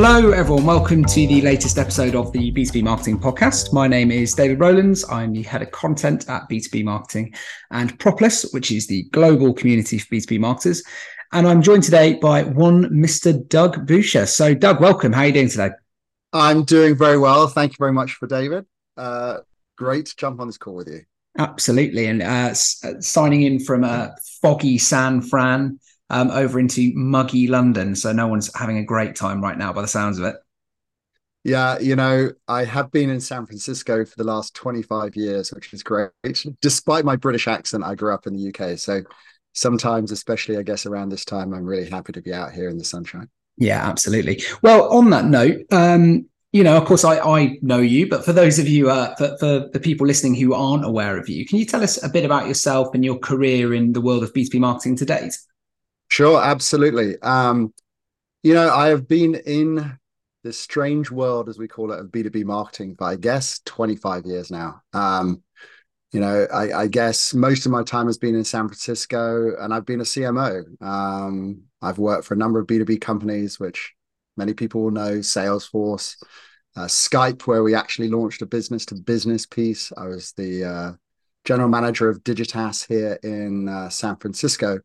Hello everyone, welcome to the latest episode of the B2B Marketing Podcast. My name is David Rowlands, I'm the Head of Content at B2B Marketing and Proples, which is the global community for B2B marketers. And I'm joined today by one Mr. Doug Bewsher. So Doug, welcome. How are you doing today? I'm doing very well. Thank you very much for David. Great to jump on this call with you. Absolutely. And signing in from foggy San Fran over into muggy London. So no one's having a great time right now by the sounds of it. Yeah, you know, I have been in San Francisco for the last 25 years, which is great. Despite my British accent, I grew up in the UK. So sometimes, especially, I guess, around this time, I'm really happy to be out here in the sunshine. Yeah, absolutely. Well, on that note, you know, of course, I know you, but for those of you, for the people listening who aren't aware of you, can you tell us a bit about yourself and your career in the world of B2B marketing to date? Sure, absolutely. You know, I have been in this strange world, as we call it, of B2B marketing for, I guess, 25 years now. You know, I guess most of my time has been in San Francisco and I've been a CMO. I've worked for a number of B2B companies, which many people will know, Salesforce, Skype, where we actually launched a business-to-business piece. I was the general manager of Digitas here in San Francisco.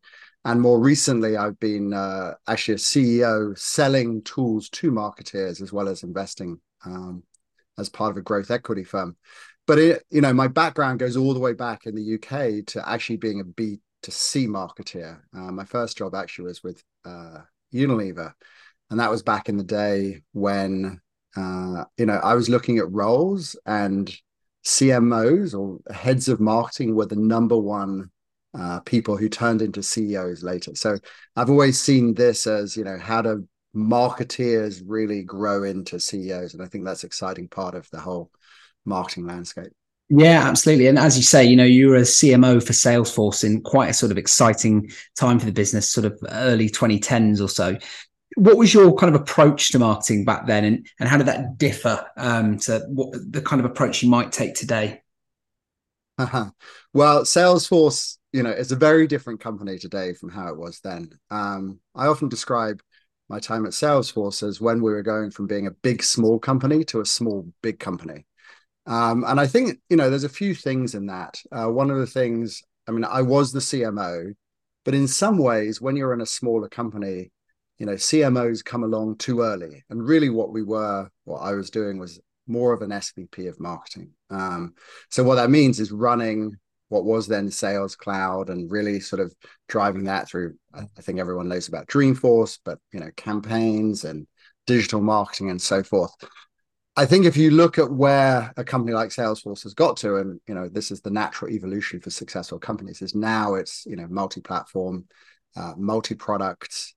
And more recently, I've been actually a CEO selling tools to marketeers as well as investing as part of a growth equity firm. But, you know, my background goes all the way back in the UK to actually being a B2C marketeer. My first job actually was with Unilever. And that was back in the day when, you know, I was looking at roles and CMOs or heads of marketing were the number one people who turned into CEOs later. So I've always seen this as, you know, how do marketeers really grow into CEOs? And I think that's an exciting part of the whole marketing landscape. Yeah, absolutely. And as you say, you know, you were a CMO for Salesforce in quite a sort of exciting time for the business, sort of early 2010s or so. What was your kind of approach to marketing back then, and how did that differ to what the kind of approach you might take today? Well, Salesforce, you know, is a very different company today from how it was then. I often describe my time at Salesforce as when we were going from being a big, small company to a small, big company. And I think, you know, there's a few things in that. One of the things, I mean, I was the CMO, but in some ways, when you're in a smaller company, you know, CMOs come along too early. And really what I was doing was more of an SVP of marketing. So what that means is running what was then Sales Cloud and really sort of driving that through, I think everyone knows about Dreamforce, but, you know, campaigns and digital marketing and so forth. I think if you look at where a company like Salesforce has got to, and, you know, this is the natural evolution for successful companies, is now it's, you know, multi-platform, multi-products,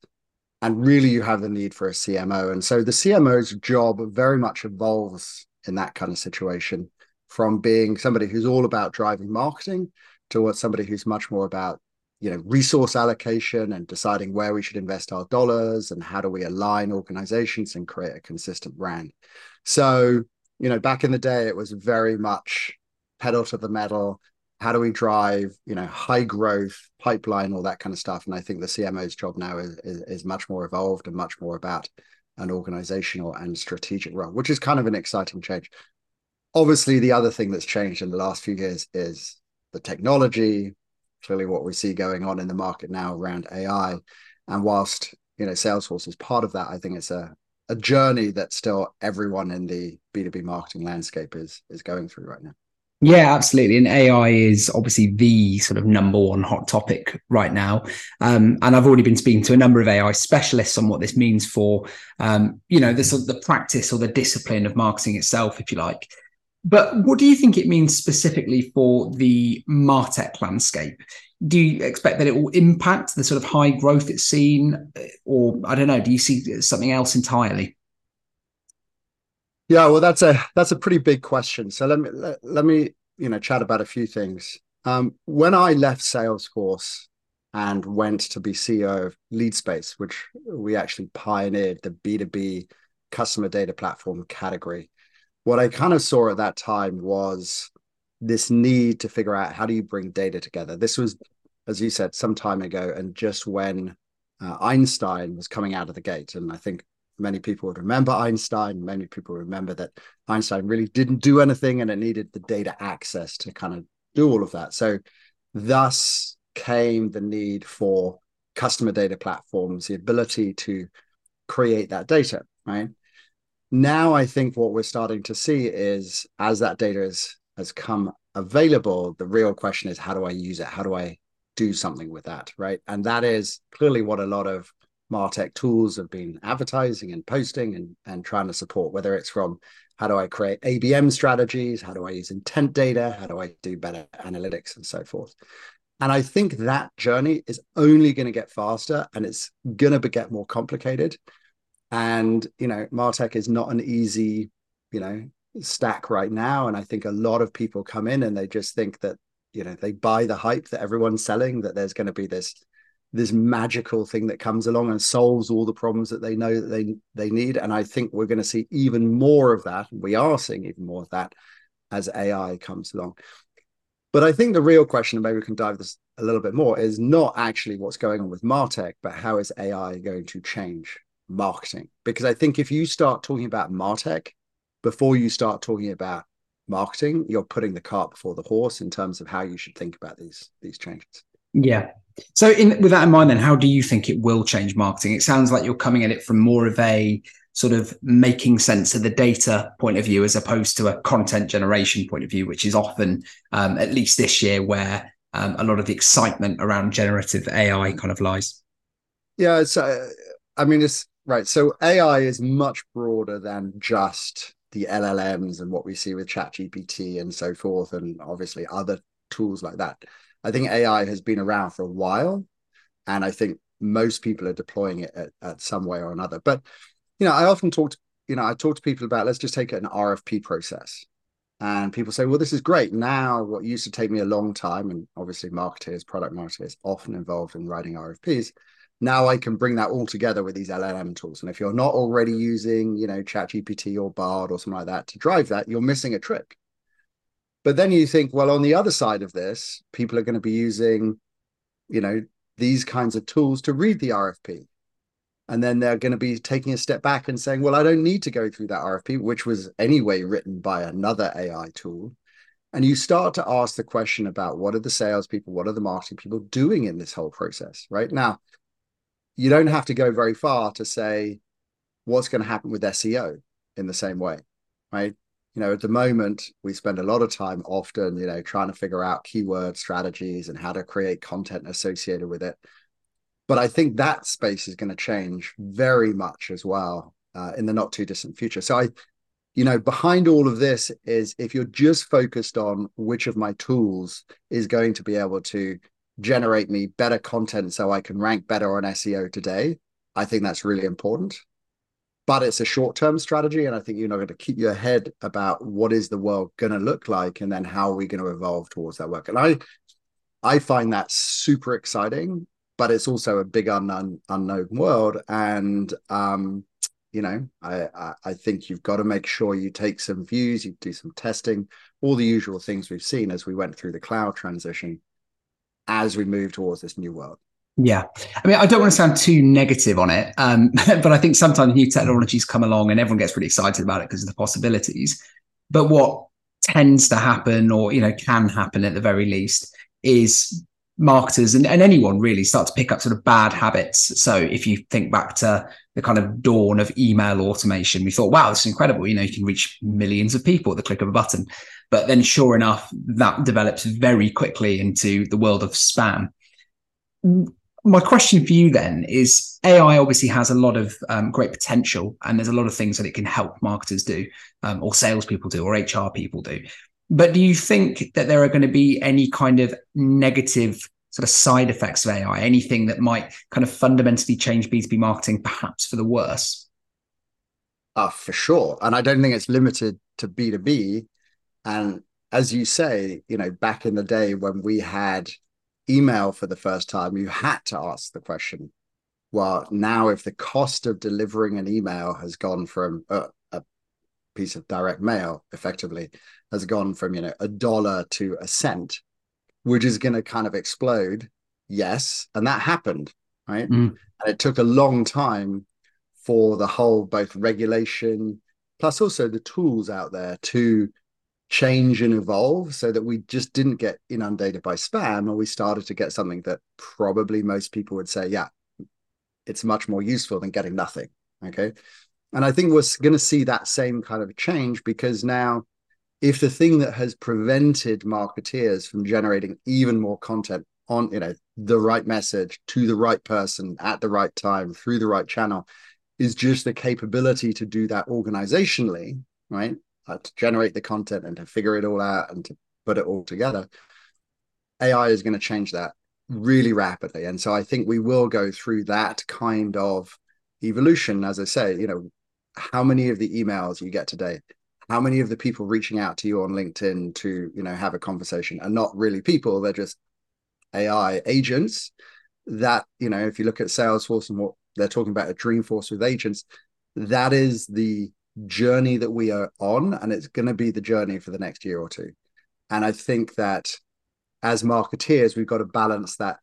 and really you have the need for a CMO. And so the CMO's job very much evolves in that kind of situation from being somebody who's all about driving marketing towards somebody who's much more about, you know, resource allocation and deciding where we should invest our dollars and how do we align organizations and create a consistent brand. So, you know, back in the day, it was very much pedal to the metal. How do we drive, you know, high growth pipeline, all that kind of stuff? And I think the CMO's job now is much more evolved and much more about an organizational and strategic role, which is kind of an exciting change. Obviously, the other thing that's changed in the last few years is the technology, clearly what we see going on in the market now around AI. And whilst, you know, Salesforce is part of that, I think it's a journey that still everyone in the B2B marketing landscape is going through right now. Yeah, absolutely. And AI is obviously the sort of number one hot topic right now. And I've already been speaking to a number of AI specialists on what this means for, you know, the practice or the discipline of marketing itself, if you like. But what do you think it means specifically for the MarTech landscape? Do you expect that it will impact the sort of high growth it's seen? Or I don't know, do you see something else entirely? Yeah, well, that's a pretty big question. So let me you know, chat about a few things. When I left Salesforce and went to be CEO of LeadSpace, which we actually pioneered the B2B customer data platform category, what I kind of saw at that time was this need to figure out how do you bring data together. This was, as you said, some time ago, and just when Einstein was coming out of the gate, and I think many people would remember Einstein. Many people remember that Einstein really didn't do anything, and it needed the data access to kind of do all of that. So thus came the need for customer data platforms, the ability to create that data, right? Now I think what we're starting to see is, as that data has come available, the real question is, how do I use it? How do I do something with that, right? And that is clearly what a lot of MarTech tools have been advertising and posting and trying to support, whether it's from how do I create ABM strategies, how do I use intent data, how do I do better analytics and so forth. And I think that journey is only going to get faster, and it's going to get more complicated. And, you know, MarTech is not an easy, you know, stack right now. And I think a lot of people come in and they just think that, you know, they buy the hype that everyone's selling, that there's going to be this magical thing that comes along and solves all the problems that they know that they need. And I think we're going to see even more of that. We are seeing even more of that as AI comes along. But I think the real question, and maybe we can dive this a little bit more, is not actually what's going on with MarTech, but how is AI going to change marketing? Because I think if you start talking about MarTech before you start talking about marketing, you're putting the cart before the horse in terms of how you should think about these changes. Yeah. So with that in mind, then, how do you think it will change marketing? It sounds like you're coming at it from more of a sort of making sense of the data point of view, as opposed to a content generation point of view, which is often, at least this year, where a lot of the excitement around generative AI kind of lies. Yeah. So, I mean, it's right. So AI is much broader than just the LLMs and what we see with ChatGPT and so forth, and obviously other tools like that. I think AI has been around for a while, and I think most people are deploying it at some way or another. But, you know, I often talk to people about, let's just take an RFP process. And people say, well, this is great. Now, what used to take me a long time, and obviously marketers, product marketers often involved in writing RFPs, now I can bring that all together with these LLM tools. And if you're not already using, you know, ChatGPT or BARD or something like that to drive that, you're missing a trick. But then you think, well, on the other side of this, people are going to be using, you know, these kinds of tools to read the RFP. And then they're going to be taking a step back and saying, well, I don't need to go through that RFP, which was anyway written by another AI tool. And you start to ask the question about, what are the salespeople, what are the marketing people doing in this whole process? Right now, you don't have to go very far to say what's going to happen with SEO in the same way, right? You know, at the moment, we spend a lot of time often, you know, trying to figure out keyword strategies and how to create content associated with it. But I think that space is going to change very much as well in the not too distant future. So I, you know, behind all of this is, if you're just focused on which of my tools is going to be able to generate me better content so I can rank better on SEO today, I think that's really important. But it's a short-term strategy, and I think you're not going to keep your head about what is the world going to look like, and then how are we going to evolve towards that work. And I find that super exciting. But it's also a big unknown world. And, you know, I think you've got to make sure you take some views, you do some testing, all the usual things we've seen as we went through the cloud transition, as we move towards this new world. Yeah. I mean, I don't want to sound too negative on it, but I think sometimes new technologies come along and everyone gets really excited about it because of the possibilities. But what tends to happen, or, you know, can happen at the very least, is marketers and anyone really start to pick up sort of bad habits. So if you think back to the kind of dawn of email automation, we thought, wow, this is incredible. You know, you can reach millions of people at the click of a button. But then sure enough, that develops very quickly into the world of spam. My question for you then is, AI obviously has a lot of great potential, and there's a lot of things that it can help marketers do, or salespeople do, or HR people do. But do you think that there are going to be any kind of negative sort of side effects of AI, anything that might kind of fundamentally change B2B marketing, perhaps for the worse? For sure. And I don't think it's limited to B2B. And as you say, you know, back in the day when we had email for the first time, you had to ask the question, well, now if the cost of delivering an email has gone from piece of direct mail effectively has gone from, you know, $1 to a cent, which is going to kind of explode. Yes. And that happened, right? And it took a long time for the whole both regulation, plus also the tools out there to change and evolve so that we just didn't get inundated by spam, and we started to get something that probably most people would say, yeah, it's much more useful than getting nothing. Okay. And I think we're going to see that same kind of change, because now if the thing that has prevented marketeers from generating even more content on, you know, the right message to the right person at the right time through the right channel is just the capability to do that organizationally, right? To generate the content and to figure it all out and to put it all together. AI is going to change that really rapidly. And so I think we will go through that kind of evolution. As I say, you know, how many of the emails you get today, how many of the people reaching out to you on LinkedIn to, you know, have a conversation are not really people, they're just AI agents that, you know, if you look at Salesforce and what they're talking about at Dreamforce with agents, that is the journey that we are on, and it's going to be the journey for the next year or two. And I think that as marketeers, we've got to balance that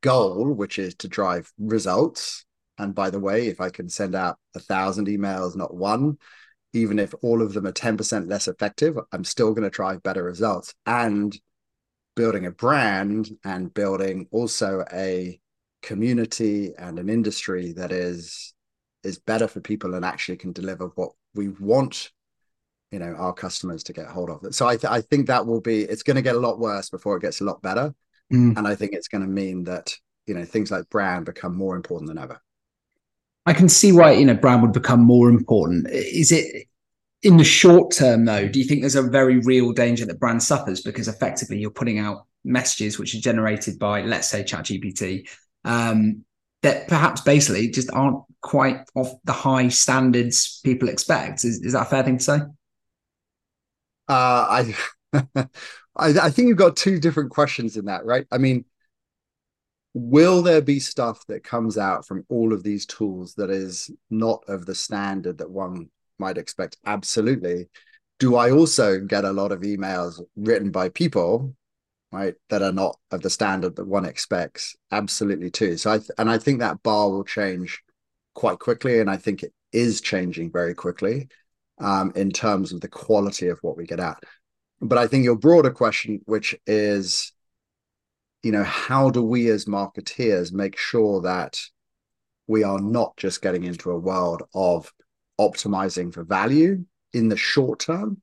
goal, which is to drive results. And by the way, if I can send out 1,000 emails, not one, even if all of them are 10% less effective, I'm still going to drive better results. And building a brand and building also a community and an industry that is better for people and actually can deliver what we want, you know, our customers to get hold of. So I think that will be, it's going to get a lot worse before it gets a lot better. And I think it's going to mean that, you know, things like brand become more important than ever. I can see why, you know, brand would become more important. Is it in the short term though, do you think there's a very real danger that brand suffers because effectively you're putting out messages which are generated by, let's say, ChatGPT, that perhaps basically just aren't quite off the high standards people expect? Is that a fair thing to say? I think you've got two different questions in that, right? I mean, will there be stuff that comes out from all of these tools that is not of the standard that one might expect? Absolutely. Do I also get a lot of emails written by people, right, that are not of the standard that one expects? Absolutely too. So I think that bar will change quite quickly, and I think it is changing very quickly in terms of the quality of what we get at. But I think your broader question, which is, you know, how do we as marketeers make sure that we are not just getting into a world of optimizing for value in the short term,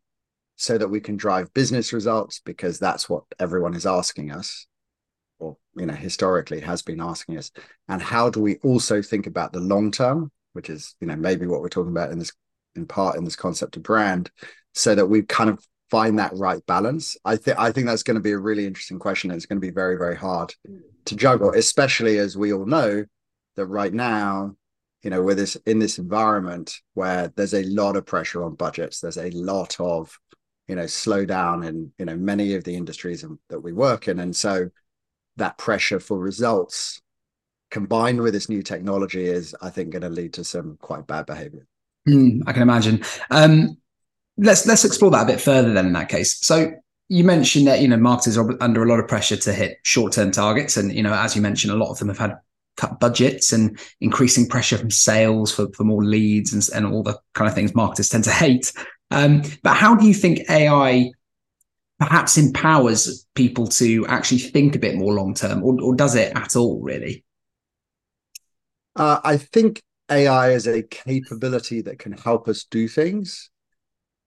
so that we can drive business results, because that's what everyone is asking us, or, you know, historically has been asking us? And how do we also think about the long term, which is, you know, maybe what we're talking about in this concept of brand, so that we kind of find that right balance? I think that's going to be a really interesting question. It's going to be very, very hard to juggle, especially as we all know that right now, you know, we're in this environment where there's a lot of pressure on budgets. There's a lot of, you know, slow down in, you know, many of the industries that we work in. And so that pressure for results combined with this new technology is, I think, going to lead to some quite bad behavior. I can imagine. Let's explore that a bit further then in that case. So you mentioned that, you know, marketers are under a lot of pressure to hit short-term targets. And, you know, as you mentioned, a lot of them have had cut budgets and increasing pressure from sales for more leads and all the kind of things marketers tend to hate. But how do you think AI perhaps empowers people to actually think a bit more long-term, or does it at all, really? I think AI is a capability that can help us do things.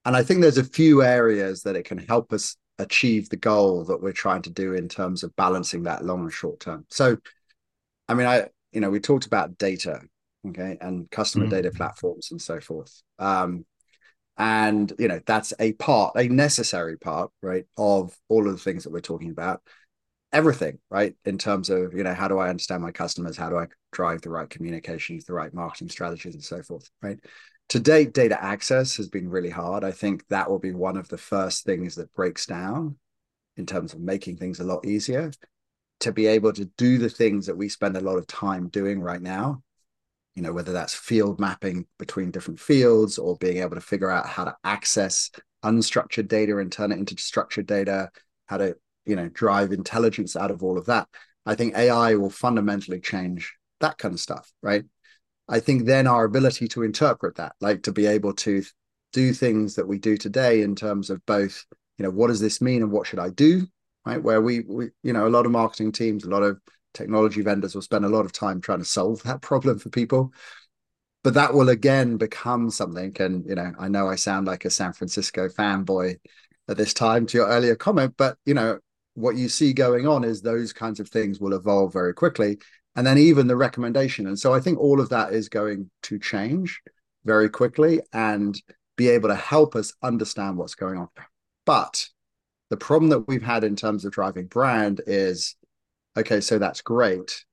And I think there's a few areas that it can help us achieve the goal that we're trying to do in terms of balancing that long and short term. So, I mean, you know, we talked about data, okay, and customer data platforms and so forth. And, you know, that's a part, a necessary part, right, of all of the things that we're talking about. Everything, right, in terms of, you know, how do I understand my customers? How do I drive the right communications, the right marketing strategies and so forth, right? To date, data access has been really hard. I think that will be one of the first things that breaks down in terms of making things a lot easier to be able to do the things that we spend a lot of time doing right now. You know, whether that's field mapping between different fields or being able to figure out how to access unstructured data and turn it into structured data, how to, you know, drive intelligence out of all of that. I think AI will fundamentally change that kind of stuff, right? I think then our ability to interpret that, like to be able to do things that we do today in terms of both, you know, what does this mean and what should I do, right? Where we you know, a lot of marketing teams, a lot of technology vendors will spend a lot of time trying to solve that problem for people. But that will again become something. And, you know I sound like a San Francisco fanboy at this time to your earlier comment, but, you know, what you see going on is those kinds of things will evolve very quickly. And then even the recommendation. And so I think all of that is going to change very quickly and be able to help us understand what's going on. But the problem that we've had in terms of driving brand is, okay, so that's great,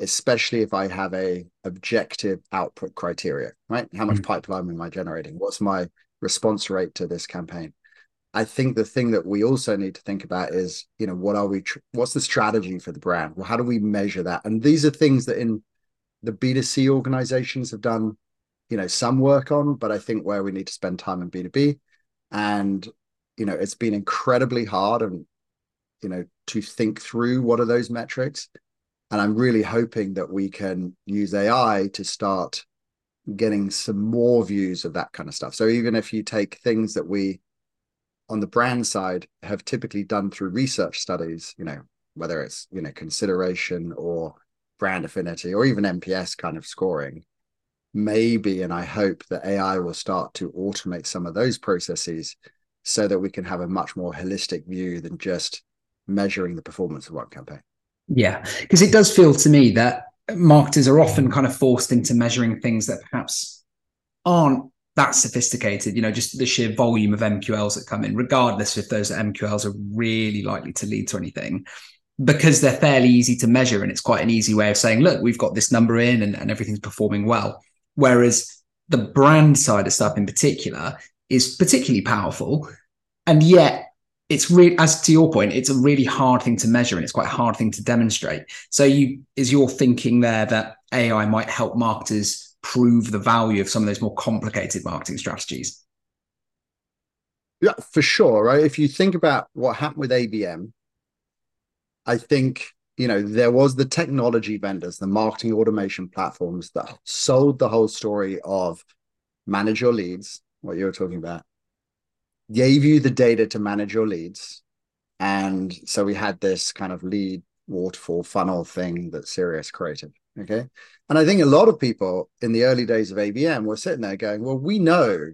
especially if I have a objective output criteria, right? How much pipeline am I generating? What's my response rate to this campaign? I think the thing that we also need to think about is, you know, what are we, what's the strategy for the brand? Well, how do we measure that? And these are things that in the B2C organizations have done, you know, some work on, but I think where we need to spend time in B2B, and, you know, it's been incredibly hard and, you know, to think through what are those metrics. And I'm really hoping that we can use AI to start getting some more views of that kind of stuff. So even if you take things that we, on the brand side, have typically done through research studies, you know, whether it's, you know, consideration or brand affinity or even NPS kind of scoring, maybe, and I hope that AI will start to automate some of those processes so that we can have a much more holistic view than just measuring the performance of one campaign. Yeah, because it does feel to me that marketers are often kind of forced into measuring things that perhaps aren't that's sophisticated, you know, just the sheer volume of MQLs that come in, regardless if those MQLs are really likely to lead to anything, because they're fairly easy to measure. And it's quite an easy way of saying, look, we've got this number in and everything's performing well. Whereas the brand side of stuff in particular is particularly powerful. And yet it's really, as to your point, it's a really hard thing to measure and it's quite a hard thing to demonstrate. So is your thinking there that AI might help marketers prove the value of some of those more complicated marketing strategies? Yeah, for sure, right? If you think about what happened with ABM, I think, you know, there was the technology vendors, the marketing automation platforms that sold the whole story of manage your leads, what you were talking about, gave you the data to manage your leads. And so we had this kind of lead waterfall funnel thing that Sirius created. Okay. And I think a lot of people in the early days of ABM were sitting there going, well, we know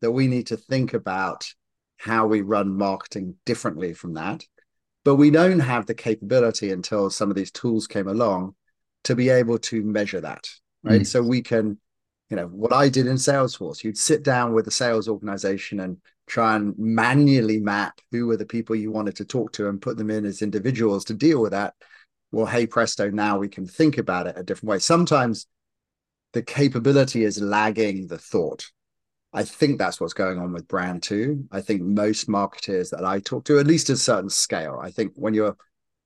that we need to think about how we run marketing differently from that, but we don't have the capability until some of these tools came along to be able to measure that. Right. Mm-hmm. So we can, you know, what I did in Salesforce, you'd sit down with a sales organization and try and manually map who were the people you wanted to talk to and put them in as individuals to deal with that. Well, hey, presto, now we can think about it a different way. Sometimes the capability is lagging the thought. I think that's what's going on with brand too. I think most marketers that I talk to, at least at a certain scale, I think when you're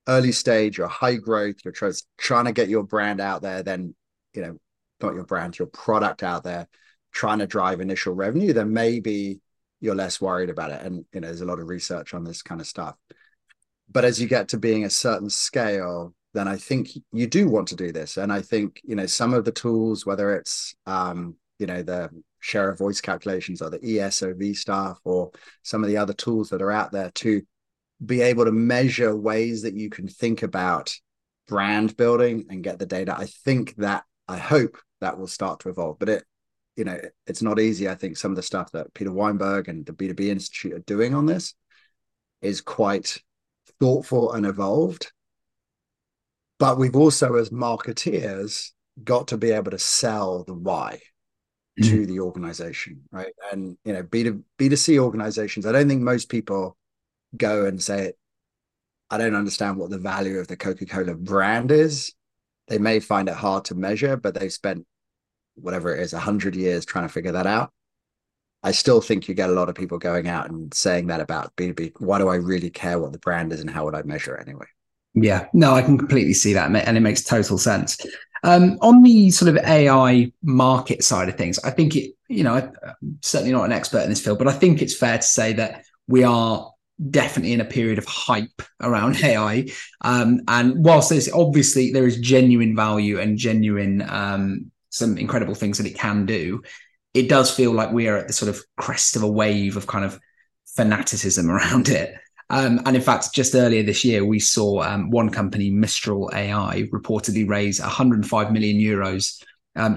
early stage, you're high growth, you're trying to get your brand out there, then, you know, not your brand, your product out there, trying to drive initial revenue, then maybe you're less worried about it. And, you know, there's a lot of research on this kind of stuff. But as you get to being a certain scale, then I think you do want to do this. And I think, you know, some of the tools, whether it's, you know, the share of voice calculations or the ESOV stuff or some of the other tools that are out there to be able to measure ways that you can think about brand building and get the data. I think that, I hope that will start to evolve, but it, you know, it's not easy. I think some of the stuff that Peter Weinberg and the B2B Institute are doing on this is quite thoughtful and evolved, but we've also, as marketeers, got to be able to sell the why to the organization, right? And, you know, B2C organizations, I don't think most people go and say, I don't understand what the value of the Coca-Cola brand is. They may find it hard to measure, but they've spent whatever it is, 100 years trying to figure that out. I still think you get a lot of people going out and saying that about B2B. Why do I really care what the brand is and how would I measure it anyway? Yeah, no, I can completely see that. And it makes total sense. On the sort of AI market side of things, I think it, you know, I'm certainly not an expert in this field, but I think it's fair to say that we are definitely in a period of hype around AI. And whilst there's obviously there is genuine value and genuine some incredible things that it can do, it does feel like we are at the sort of crest of a wave of kind of fanaticism around it. And in fact, just earlier this year, we saw one company, Mistral AI, reportedly raise 105 million euros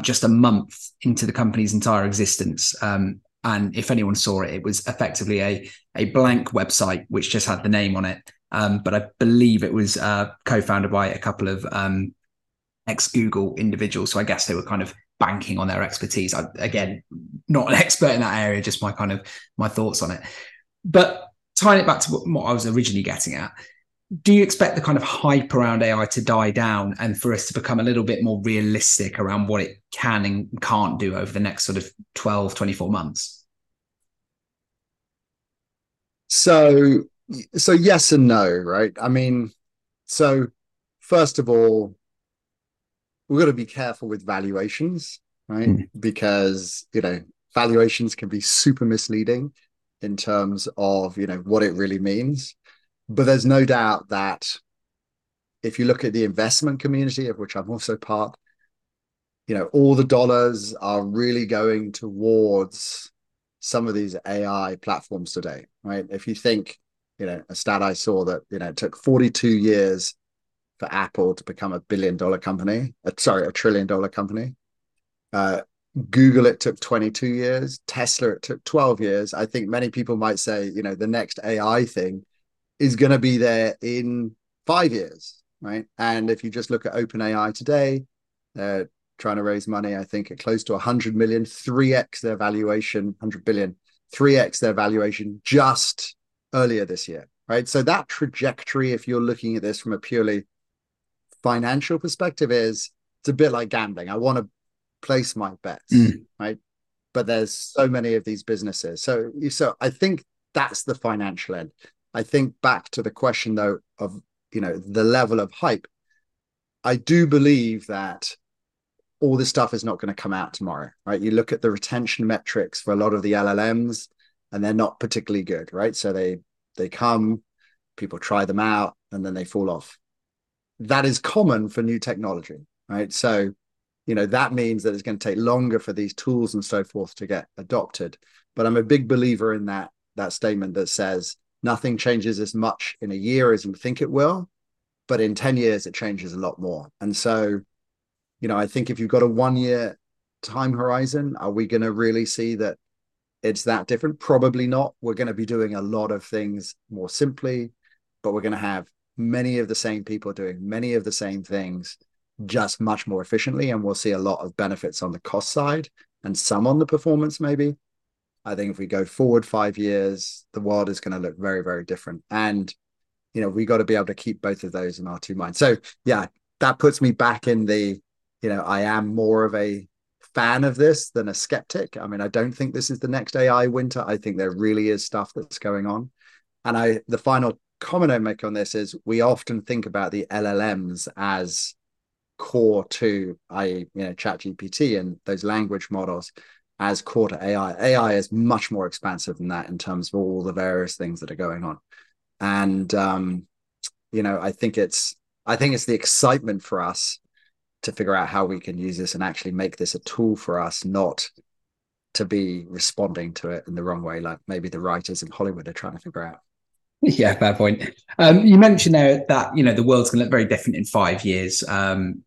just a month into the company's entire existence. And if anyone saw it, it was effectively a blank website, which just had the name on it. But I believe it was co-founded by a couple of ex-Google individuals. So I guess they were kind of banking on their expertise. Again, not an expert in that area, just my thoughts on it. But tying it back to what I was originally getting at, do you expect the kind of hype around AI to die down and for us to become a little bit more realistic around what it can and can't do over the next sort of 12, 24 months? So yes and no, right? I mean, so first of all, we've got to be careful with valuations, right? Because, valuations can be super misleading in terms of, what it really means. But there's no doubt that if you look at the investment community, of which I'm also part, all the dollars are really going towards some of these AI platforms today, right? If you think, a stat I saw that, it took 42 years for Apple to become a $1 trillion company. Google, it took 22 years. Tesla, it took 12 years. I think many people might say, the next AI thing is going to be there in 5 years, right? And if you just look at OpenAI today, they're trying to raise money, I think, at close to 100 million, 3x their valuation, 100 billion, 3x their valuation just earlier this year, right? So that trajectory, if you're looking at this from a purely financial perspective, it's a bit like gambling. I want to place my bets, right? But there's so many of these businesses. So I think that's the financial end. I think back to the question, though, of, the level of hype. I do believe that all this stuff is not going to come out tomorrow, right? You look at the retention metrics for a lot of the LLMs and they're not particularly good, right? So they come, people try them out, and then they fall off. That is common for new technology, right? So, that means that it's going to take longer for these tools and so forth to get adopted. But I'm a big believer in that statement that says, nothing changes as much in a year as you think it will, but in 10 years, it changes a lot more. And so, I think if you've got a 1 year time horizon, are we going to really see that it's that different? Probably not. We're going to be doing a lot of things more simply, but we're going to have many of the same people doing many of the same things, just much more efficiently. And we'll see a lot of benefits on the cost side and some on the performance, maybe. I think if we go forward 5 years, the world is going to look very, very different. And, we got to be able to keep both of those in our two minds. So, yeah, that puts me back in the, I am more of a fan of this than a skeptic. I mean, I don't think this is the next AI winter. I think there really is stuff that's going on. And the final comment I make on this is we often think about the LLMs as core to, i.e., ChatGPT and those language models, as core to AI. AI is much more expansive than that in terms of all the various things that are going on. And, I think it's the excitement for us to figure out how we can use this and actually make this a tool for us, not to be responding to it in the wrong way, like maybe the writers in Hollywood are trying to figure out. Yeah, fair point. You mentioned there that, the world's going to look very different in 5 years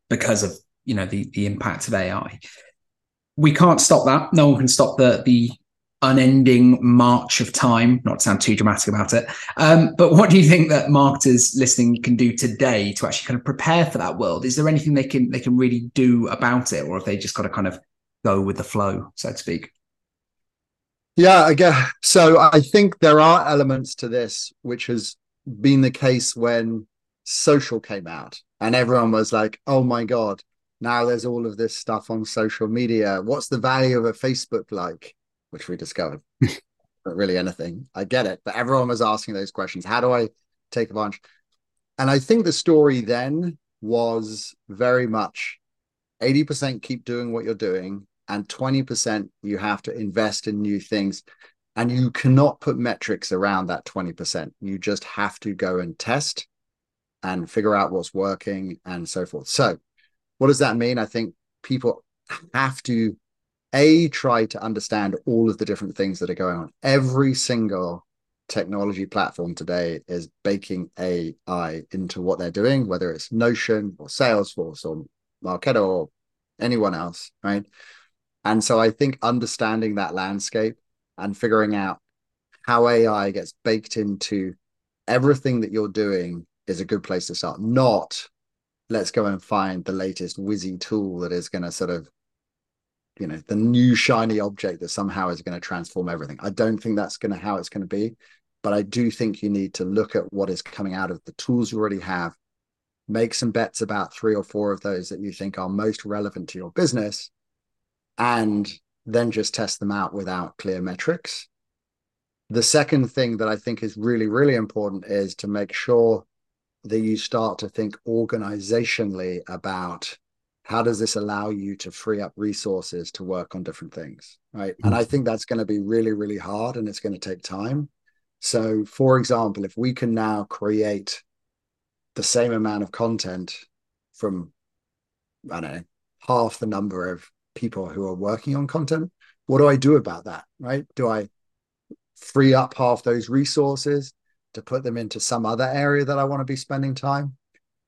because of, the impact of AI. We can't stop that. No one can stop the unending march of time, not to sound too dramatic about it. But what do you think that marketers listening can do today to actually kind of prepare for that world? Is there anything they can really do about it? Or have they just got to kind of go with the flow, so to speak? Yeah, again, so I think there are elements to this, which has been the case when social came out and everyone was like, oh my God, now there's all of this stuff on social media. What's the value of a Facebook like? Which we discovered. Not really anything. I get it. But everyone was asking those questions. How do I take advantage? And I think the story then was very much 80% keep doing what you're doing and 20% you have to invest in new things. And you cannot put metrics around that 20%. You just have to go and test and figure out what's working and so forth. So what does that mean? I think people have to try to understand all of the different things that are going on. Every single technology platform today is baking AI into what they're doing, whether it's Notion or Salesforce or Marketo or anyone else, right? And so I think understanding that landscape and figuring out how AI gets baked into everything that you're doing is a good place to start. Not let's go and find the latest whizzy tool that is going to sort of, you know, the new shiny object that somehow is going to transform everything. I don't think that's going to how it's going to be, but I do think you need to look at what is coming out of the tools you already have, make some bets about 3 or 4 of those that you think are most relevant to your business, and then just test them out without clear metrics. The second thing that I think is really, really important is to make sure that you start to think organizationally about how does this allow you to free up resources to work on different things, right? And I think that's going to be really, really hard, and it's going to take time. So for example, if we can now create the same amount of content from, I don't know, half the number of people who are working on content, what do I do about that, right? Do I free up half those resources to put them into some other area that I want to be spending time?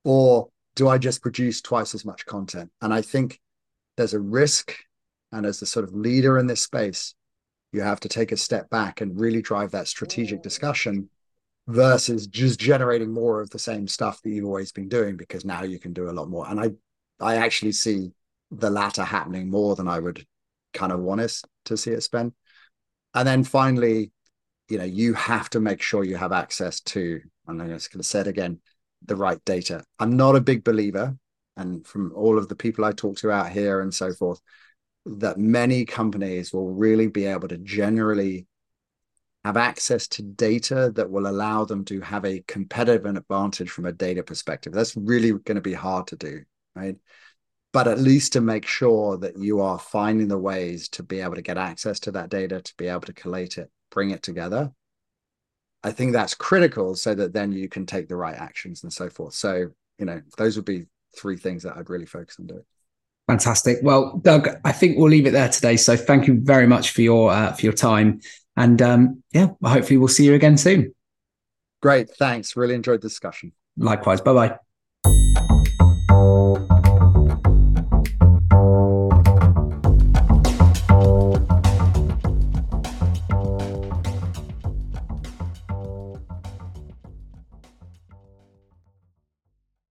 Or do I just produce twice as much content? And I think there's a risk, and as the sort of leader in this space, you have to take a step back and really drive that strategic discussion versus just generating more of the same stuff that you've always been doing, because now you can do a lot more. And I actually see the latter happening more than I would kind of want us to see it spend. And then finally, you know, you have to make sure you have access to, and I'm just going to say it again, the right data. I'm not a big believer, and from all of the people I talk to out here and so forth, that many companies will really be able to generally have access to data that will allow them to have a competitive advantage from a data perspective. That's really going to be hard to do, right? But at least to make sure that you are finding the ways to be able to get access to that data, to be able to collate it, bring it together. I think that's critical so that then you can take the right actions and so forth. So, you know, those would be 3 things that I'd really focus on doing. Fantastic. Well, Doug, I think we'll leave it there today. So thank you very much for your time. And yeah, hopefully we'll see you again soon. Great. Thanks. Really enjoyed the discussion. Likewise. Bye-bye.